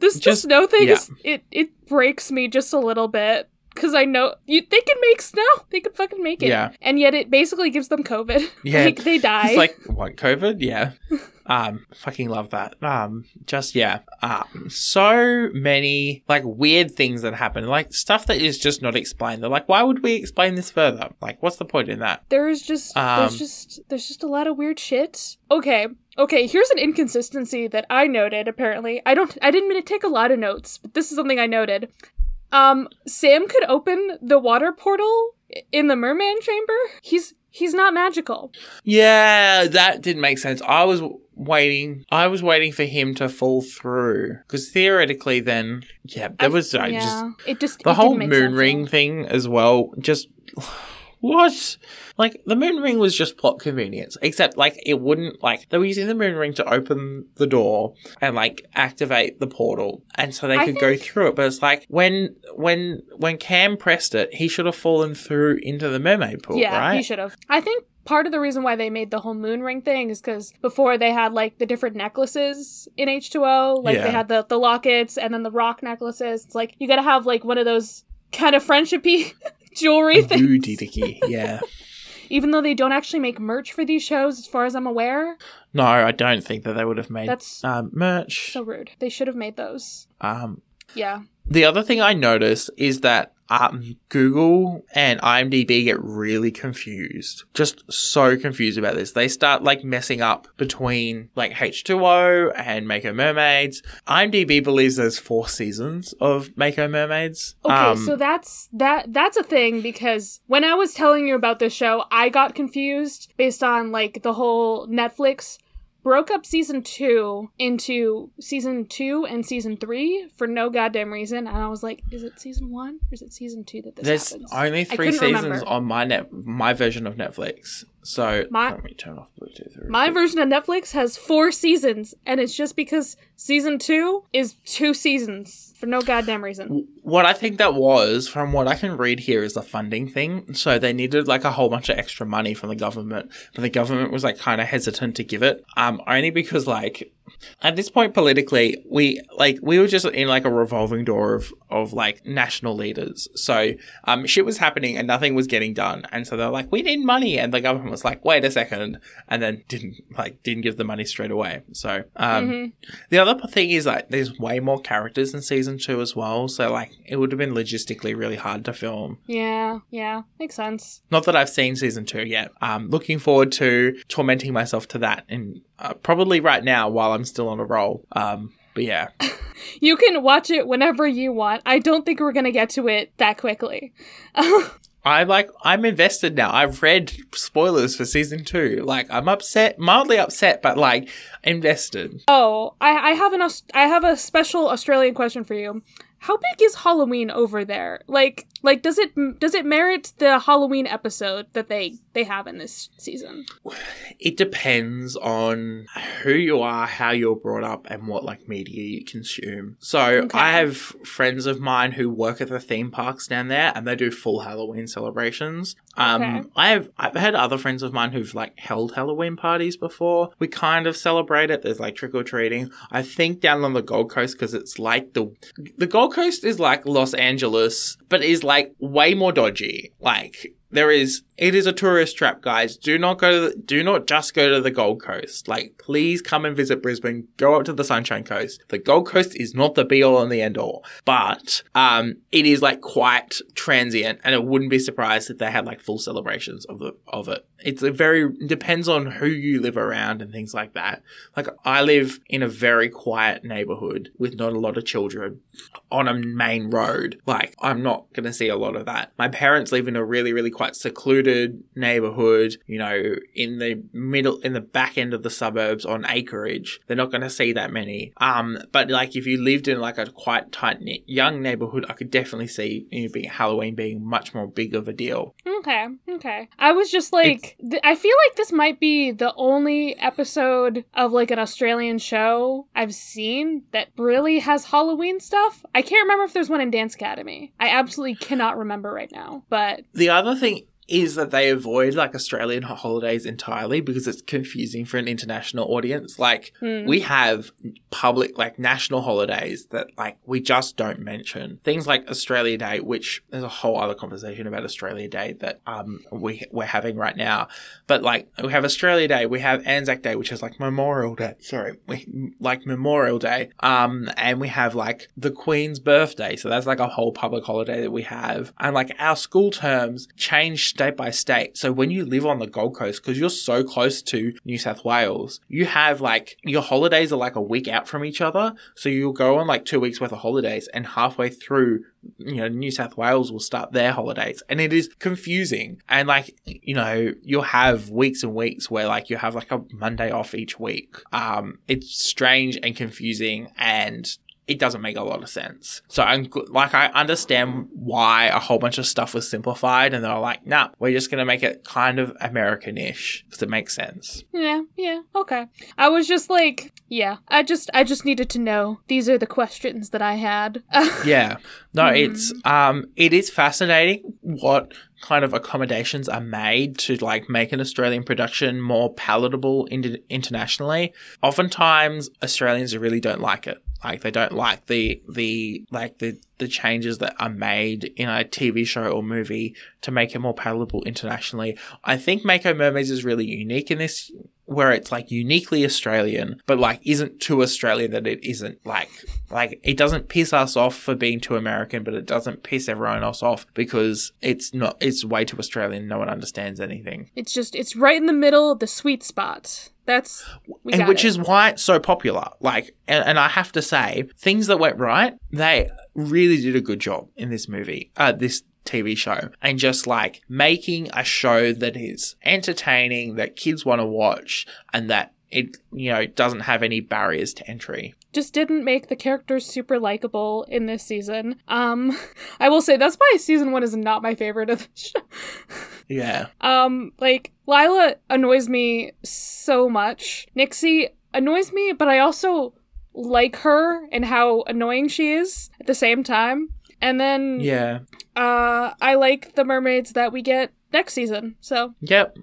The snow thing, it breaks me just a little bit. because I know they can make snow. They can fucking make it. Yeah. And yet it basically gives them COVID. Yeah. Like, they die. It's like, what, COVID? Yeah. Fucking love that. So many like weird things that happen, like stuff that is just not explained. They're like, why would we explain this further? Like, what's the point in that? There's just a lot of weird shit. Okay, here's an inconsistency that I noted. Apparently, I didn't take a lot of notes, but this is something I noted. Sam could open the water portal in the merman chamber. He's not magical. Yeah, that didn't make sense. I was waiting for him to fall through, because theoretically, then the whole moon ring thing as well. Just what? Like, the moon ring was just plot convenience, except like it wouldn't, like, they were using the moon ring to open the door and like activate the portal, and so they could go through it. But it's like when Cam pressed it, he should have fallen through into the mermaid pool, right? Yeah, he should have. I think part of the reason why they made the whole moon ring thing is because before they had like the different necklaces in H2O, like they had the lockets and then the rock necklaces. It's like you gotta have like one of those kind of friendshipy jewelry things. Yeah. Even though they don't actually make merch for these shows, as far as I'm aware. No, I don't think that they would have made merch. So rude. They should have made those. Yeah. The other thing I noticed is that Google and IMDb get really confused. Just so confused about this. They start like messing up between like H2O and Mako Mermaids. IMDb believes there's 4 seasons of Mako Mermaids. Okay, so that's a thing, because when I was telling you about this show, I got confused based on like the whole Netflix broke up season 2 into season 2 and season 3 for no goddamn reason, and I was like, "Is it season 1 or is it season 2 that happens?" There's only 3 seasons on my version of Netflix. So let me turn off Bluetooth. My version of Netflix has 4 seasons, and it's just because season 2 is 2 seasons for no goddamn reason. What I think that was, from what I can read here, is the funding thing. So they needed like a whole bunch of extra money from the government, but the government was like kind of hesitant to give it. Only because like at this point politically, we were just in like a revolving door of like national leaders. So shit was happening and nothing was getting done, and so they're like, we need money, and the government was like, wait a second, and then didn't give the money straight away. So the other thing is like there's way more characters in season 2 as well, so like it would have been logistically really hard to film. Yeah, makes sense. Not that I've seen season 2 yet. Looking forward to tormenting myself to that in probably right now while I'm still on a roll. But yeah. You can watch it whenever you want. I don't think we're going to get to it that quickly. I'm invested now. I've read spoilers for season 2. Like, I'm upset, mildly upset, but like invested. Oh, I have a special Australian question for you. How big is Halloween over there? Like does it merit the Halloween episode that they have in this season? It depends on who you are, how you're brought up, and what like media you consume. So okay. I have friends of mine who work at the theme parks down there, and they do full Halloween celebrations. Okay. I've had other friends of mine who've like held Halloween parties before. We kind of celebrate it. There's like trick or treating. I think down on the Gold Coast, because it's like the Gold Coast is like Los Angeles, but is like way more dodgy. Like it is a tourist trap, guys. Do not just go to the Gold Coast. Like, please come and visit Brisbane. Go up to the Sunshine Coast. The Gold Coast is not the be all and the end all, but it is like quite transient, and it wouldn't be surprised if they had like full celebrations of it. It's a very depends on who you live around and things like that. Like, I live in a very quiet neighborhood with not a lot of children on a main road. Like, I'm not gonna see a lot of that. My parents live in a really, really quite secluded neighborhood, you know, in the back end of the suburbs on acreage. They're not going to see that many. But like if you lived in like a quite tight knit young neighborhood, I could definitely see Halloween being much more big of a deal. Okay. I was just like, I feel like this might be the only episode of like an Australian show I've seen that really has Halloween stuff. I can't remember if there's one in Dance Academy. I absolutely cannot remember right now, but the other thing is that they avoid like Australian holidays entirely because it's confusing for an international audience. Like we have public, like national holidays that like we just don't mention. Things like Australia Day, which there's a whole other conversation about Australia Day that we're having right now. But like we have Australia Day, we have Anzac Day, which is like Memorial Day. Sorry, we like Memorial Day. And we have like the Queen's birthday. So that's like a whole public holiday that we have. And like our school terms change state by state. So when you live on the Gold Coast, because you're so close to New South Wales, you have like your holidays are like a week out from each other. So you'll go on like 2 weeks worth of holidays and halfway through, you know, New South Wales will start their holidays, and it is confusing. And like, you know, you'll have weeks and weeks where like you have like a Monday off each week. It's strange and confusing, and it doesn't make a lot of sense. So I'm like, I understand why a whole bunch of stuff was simplified, and they're like, nah, we're just going to make it kind of American-ish because it makes sense. Yeah. Okay. I was just like, yeah, I just needed to know. These are the questions that I had. Yeah. No, it's, it is fascinating what kind of accommodations are made to like make an Australian production more palatable internationally. Oftentimes Australians really don't like it. Like they don't like the changes that are made in a TV show or movie to make it more palatable internationally. I think Mako Mermaids is really unique in this, where it's like uniquely Australian, but like isn't too Australian that it isn't like it doesn't piss us off for being too American, but it doesn't piss everyone else off because it's way too Australian. No one understands anything. It's right in the middle, the sweet spot. Which is why it's so popular. Like, and I have to say, things that went right, they really did a good job in this movie, this TV show, and just like making a show that is entertaining, that kids want to watch, and that it, you know, doesn't have any barriers to entry. Just didn't make the characters super likable in this season. I will say that's why season 1 is not my favorite of the show. Yeah. Like Lila annoys me so much. Nixie annoys me, but I also like her and how annoying she is at the same time. And then yeah. I like the mermaids that we get next season. So yep.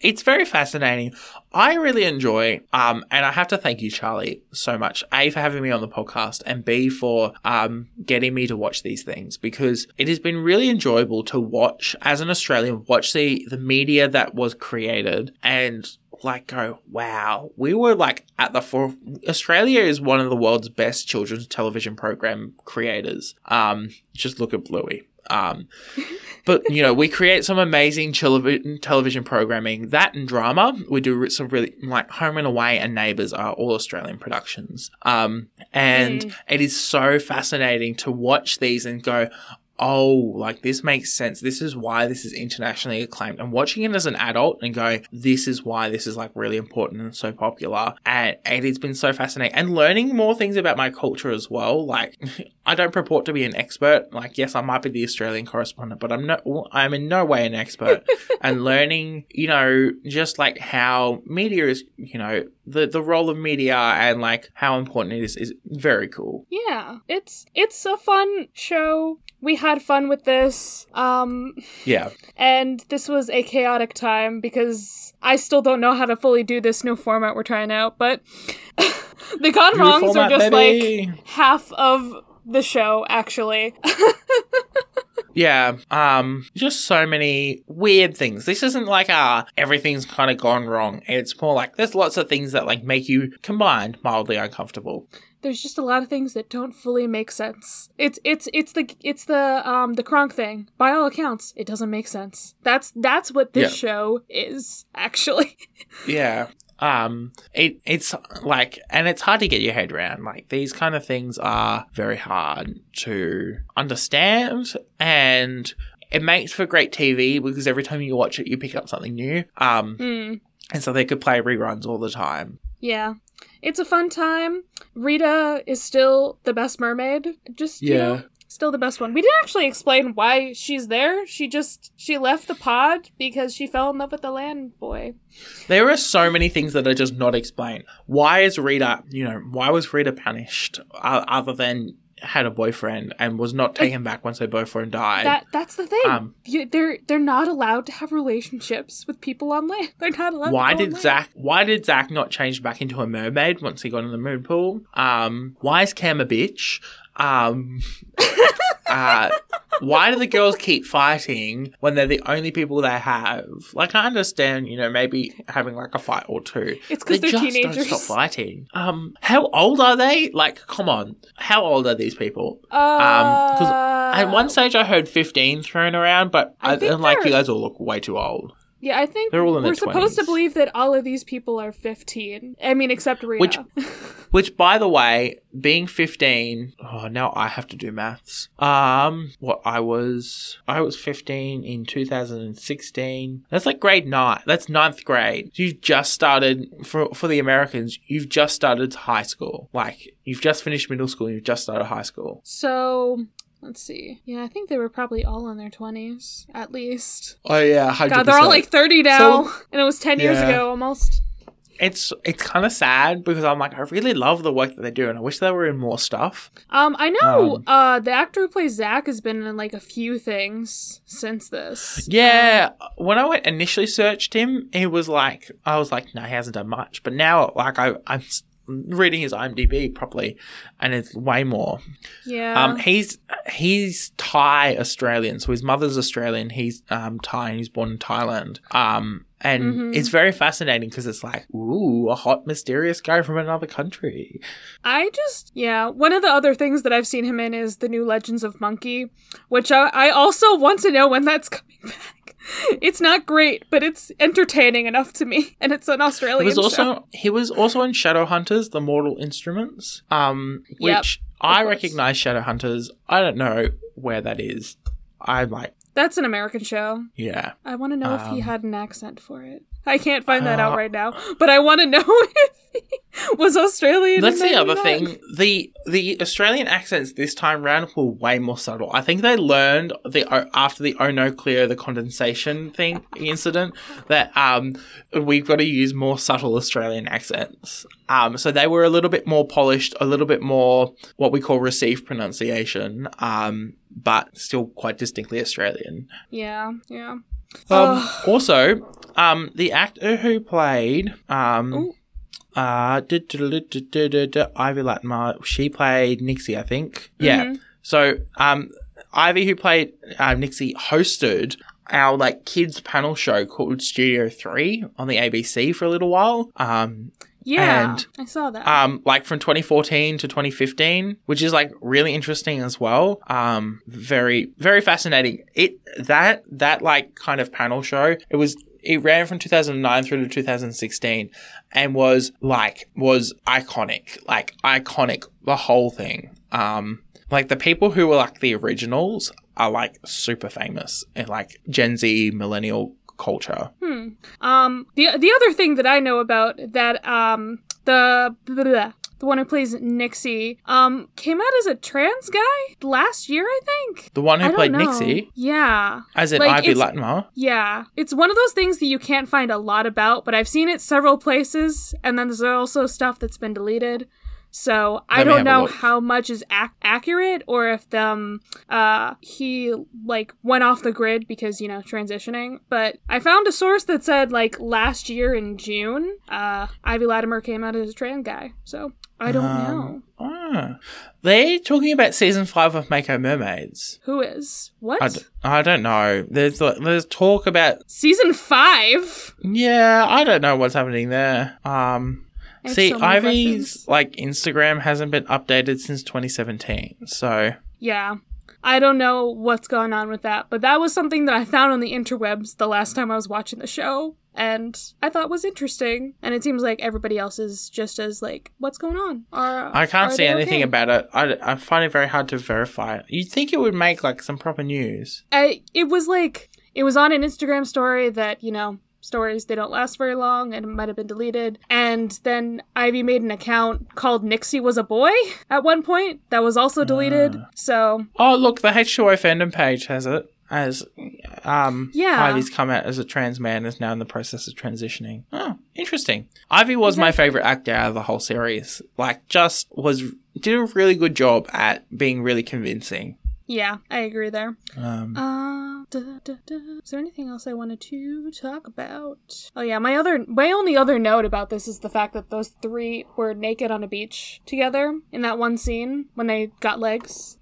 It's very fascinating. I really enjoy, and I have to thank you, Charlie, so much, A, for having me on the podcast, and B, for getting me to watch these things, because it has been really enjoyable to watch, as an Australian, watch the media that was created and like go, wow, we were like at the fore. Australia is one of the world's best children's television program creators. Just look at Bluey. But, you know, we create some amazing television programming. That and drama, we do some really, like, Home and Away and Neighbours are all Australian productions. It is so fascinating to watch these and go, oh, like, this makes sense. This is why this is internationally acclaimed. And watching it as an adult and going, this is why this is, like, really important and so popular. And it's been so fascinating. And learning more things about my culture as well. Like, I don't purport to be an expert. Like, yes, I might be the Australian correspondent, but I'm in no way an expert. And learning, you know, just, like, how media is, you know, the role of media and, like, how important it is very cool. Yeah. It's a fun show. We had fun with this. Yeah. And this was a chaotic time because I still don't know how to fully do this new format we're trying out, but the gone wrongs are just baby. Like half of the show, actually. Yeah, just so many weird things. This isn't like everything's kind of gone wrong. It's more like there's lots of things that like make you combined mildly uncomfortable. There's just a lot of things that don't fully make sense. It's the Kronk thing. By all accounts, it doesn't make sense. That's what this show is actually. Yeah. It's like, and it's hard to get your head around. Like these kind of things are very hard to understand, and it makes for great TV because every time you watch it, you pick up something new. And so they could play reruns all the time. Yeah. It's a fun time. Rita is still the best mermaid. Just, you know, Still the best one. We didn't actually explain why she's there. She left the pod because she fell in love with the land boy. There are so many things that are just not explained. Why was Rita punished other than had a boyfriend and was not taken back once her boyfriend died? That's the thing. They're not allowed to have relationships with people on land. They're not allowed. Why did Zach not change back into a mermaid once he got in the moon pool? Why is Cam a bitch? Why do the girls keep fighting when they're the only people they have? Like, I understand, maybe having like a fight or two. It's because they're teenagers. Don't stop fighting. How old are they? Like, come on. How old are these people? At one stage I heard 15 thrown around, but you guys all look way too old. Yeah, I think we're supposed to believe that all of these people are 15. I mean, except Rita. Which, by the way, being 15... Oh, now I have to do maths. I was 15 in 2016. That's like grade 9. That's 9th grade. You've just started... For the Americans, you've just started high school. Like, you've just finished middle school and you've just started high school. So... Let's see. Yeah, I think they were probably all in their 20s, at least. Oh, yeah, 100%. God, they're all like 30 now, and it was 10 years ago almost. It's kind of sad because I'm like, I really love the work that they do, and I wish they were in more stuff. I know the actor who plays Zach has been in like a few things since this. Yeah, when I initially searched him, I was like, no, he hasn't done much. But now, like, I'm reading his IMDb properly, and it's way more. Yeah. He's Thai Australian, so his mother's Australian. He's Thai, and he's born in Thailand. And it's very fascinating because it's like, ooh, a hot, mysterious guy from another country. One of the other things that I've seen him in is the new Legends of Monkey, which I also want to know when that's coming back. It's not great, but it's entertaining enough to me, and it's an Australian show. He was also in Shadowhunters, The Mortal Instruments, which I recognize Shadowhunters. I don't know where that is. That's an American show. Yeah. I want to know if he had an accent for it. I can't find that out right now, but I want to know if he was Australian. That's the other thing. The Australian accents this time round were way more subtle. I think they learned after the Oh No Cleo, the condensation thing incident that we've got to use more subtle Australian accents. So they were a little bit more polished, a little bit more what we call received pronunciation, but still quite distinctly Australian. Yeah, yeah. Also, the actor who played Ivy Latimer, she played Nixie, I think. Yeah. Mm-hmm. So, Ivy, who played Nixie, hosted our kids panel show called Studio 3 on the ABC for a little while. Yeah, and, I saw that. From 2014 to 2015, which is really interesting as well. Very, very fascinating. That kind of panel show. It ran from 2009 through to 2016, and was iconic. Iconic, the whole thing. The people who were the originals are super famous and Gen Z millennial culture. The other thing that I know about that the one who plays Nixie came out as a trans guy last year, I think. The one who played Nixie? Yeah. As in Ivy Latimer? Yeah. It's one of those things that you can't find a lot about, but I've seen it several places, and then there's also stuff that's been deleted. So I don't know how much is accurate or if he went off the grid because, transitioning. But I found a source that said last year in June, Ivy Latimer came out as a trans guy. So I don't know. They're talking about season 5 of Mako Mermaids. Who is? What? I don't know. There's talk about... Season 5? Yeah, I don't know what's happening there. Ivy's Instagram hasn't been updated since 2017, so... Yeah. I don't know what's going on with that, but that was something that I found on the interwebs the last time I was watching the show, and I thought was interesting, and it seems like everybody else is just as, what's going on? I can't see anything about it. I find it very hard to verify it. You'd think it would make, some proper news. It was on an Instagram story that, stories, they don't last very long and it might have been deleted. And then Ivy made an account called Nixie Was a Boy at one point that was also deleted. So oh, look, the H2O fandom page has it as Ivy's come out as a trans man, is now in the process of transitioning. Oh, interesting. Ivy was my favorite actor out of the whole series. Like, just did a really good job at being really convincing. Yeah, I agree there. Is there anything else I wanted to talk about? Oh yeah, my only other note about this is the fact that those three were naked on a beach together in that one scene when they got legs.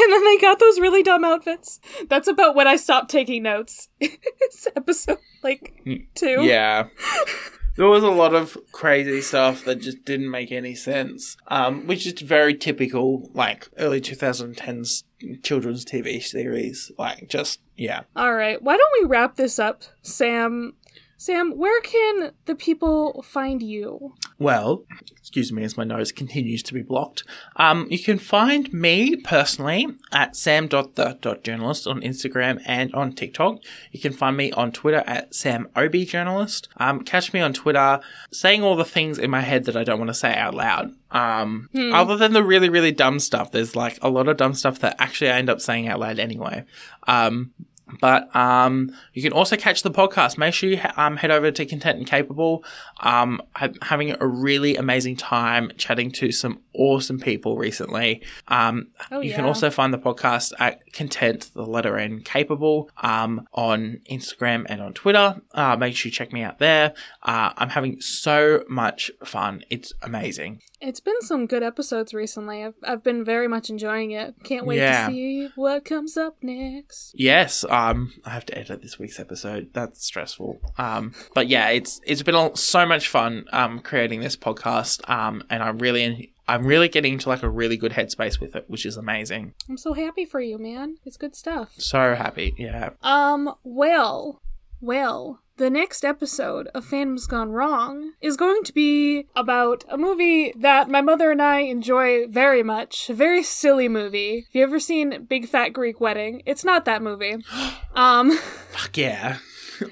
And then they got those really dumb outfits. That's about when I stopped taking notes. It's episode, 2. Yeah. There was a lot of crazy stuff that just didn't make any sense, which is very typical, early 2010s children's TV series. All right. Why don't we wrap this up, Sam? Sam, where can the people find you? Well, excuse me as my nose continues to be blocked. You can find me personally at sam.the.journalist on Instagram and on TikTok. You can find me on Twitter at samobjournalist. Catch me on Twitter saying all the things in my head that I don't want to say out loud. Other than the really, really dumb stuff, there's a lot of dumb stuff that actually I end up saying out loud anyway. But you can also catch the podcast. Make sure you head over to Content and Capable. I'm having a really amazing time chatting to some awesome people recently. You can also find the podcast at Content, the letter N, Capable, on Instagram and on Twitter. Make sure you check me out there. I'm having so much fun. It's amazing. It's been some good episodes recently. I've been very much enjoying it. Can't wait to see what comes up next. Yes. I have to edit this week's episode. That's stressful. But yeah, it's been so much fun creating this podcast. And I'm really getting into a really good headspace with it, which is amazing. I'm so happy for you, man. It's good stuff. So happy. Yeah. Well, the next episode of Phantoms Gone Wrong is going to be about a movie that my mother and I enjoy very much. A very silly movie. If you ever seen Big Fat Greek Wedding, it's not that movie. Fuck yeah.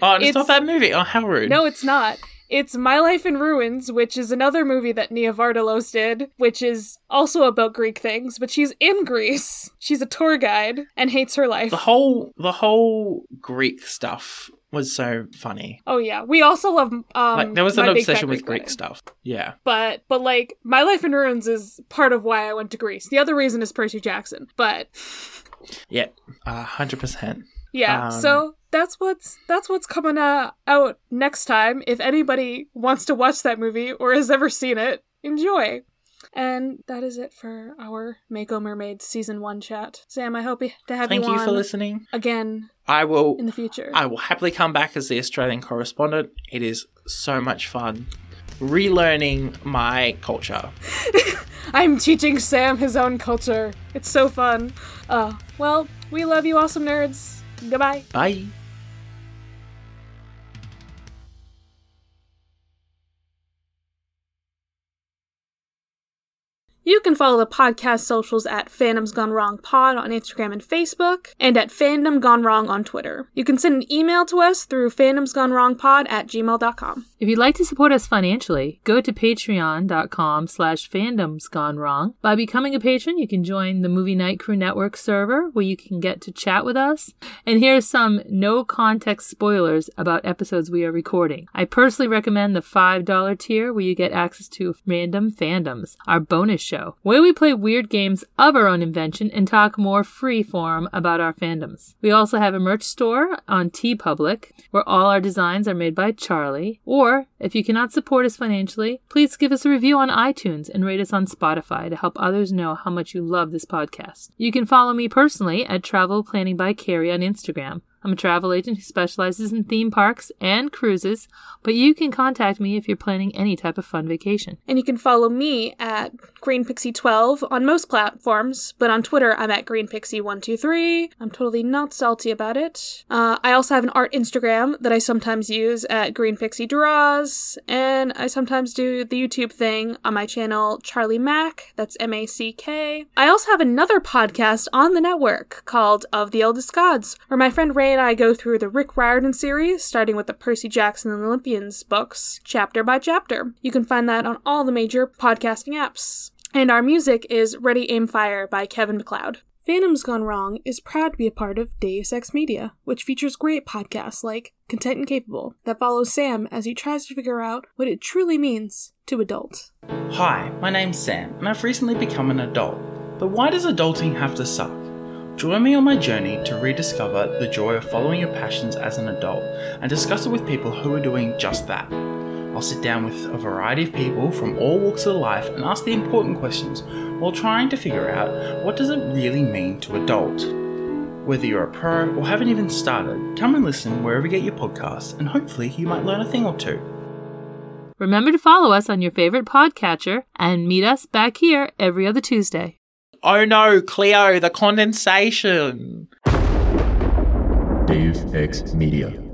Oh, it's not that movie. Oh, how rude. No, it's not. It's My Life in Ruins, which is another movie that Nia Vardalos did, which is also about Greek things, but she's in Greece. She's a tour guide and hates her life. The whole Greek stuff was so funny. Oh yeah, we also love there was an obsession with Greek stuff. Yeah, but My Life in Ruins is part of why I went to Greece. The other reason is Percy Jackson, but yeah, 100%. Yeah, so that's what's coming out next time. If anybody wants to watch that movie or has ever seen it, enjoy. And that is it for our Mako Mermaids Season 1 chat. Sam, I hope to have you on. Thank you for listening. Again, in the future. I will happily come back as the Australian correspondent. It is so much fun relearning my culture. I'm teaching Sam his own culture. It's so fun. Well, we love you awesome nerds. Goodbye. Bye. You can follow the podcast socials at Phantoms Gone Wrong Pod on Instagram and Facebook, and at Fandom Gone Wrong on Twitter. You can send an email to us through phantomsgonewrongpod@gmail.com. If you'd like to support us financially, go to patreon.com/phantomsgonewrong. By becoming a patron, you can join the Movie Night Crew Network server, where you can get to chat with us. And here's some no-context spoilers about episodes we are recording. I personally recommend the $5 tier, where you get access to Random Fandoms, our bonus show, where we play weird games of our own invention and talk more free form about our fandoms. We also have a merch store on TeePublic, where all our designs are made by Charlie. Or, if you cannot support us financially, please give us a review on iTunes and rate us on Spotify to help others know how much you love this podcast. You can follow me personally at Travel Planning by Carrie on Instagram. I'm a travel agent who specializes in theme parks and cruises, but you can contact me if you're planning any type of fun vacation. And you can follow me at GreenPixie12 on most platforms, but on Twitter I'm at GreenPixie123. I'm totally not salty about it. I also have an art Instagram that I sometimes use at GreenPixieDraws, and I sometimes do the YouTube thing on my channel Charlie Mack, that's M-A-C-K. I also have another podcast on the network called Of the Eldest Gods, where my friend Ray and I go through the Rick Riordan series, starting with the Percy Jackson and the Olympians books, chapter by chapter. You can find that on all the major podcasting apps. And our music is Ready, Aim, Fire by Kevin MacLeod. Phantoms Gone Wrong is proud to be a part of Deus Ex Media, which features great podcasts like Content and Capable, that follows Sam as he tries to figure out what it truly means to adult. Hi, my name's Sam, and I've recently become an adult. But why does adulting have to suck? Join me on my journey to rediscover the joy of following your passions as an adult and discuss it with people who are doing just that. I'll sit down with a variety of people from all walks of life and ask the important questions while trying to figure out what does it really mean to adult. Whether you're a pro or haven't even started, come and listen wherever you get your podcasts and hopefully you might learn a thing or two. Remember to follow us on your favourite podcatcher and meet us back here every other Tuesday. Oh no, Cleo, the condensation! Deus Ex Media.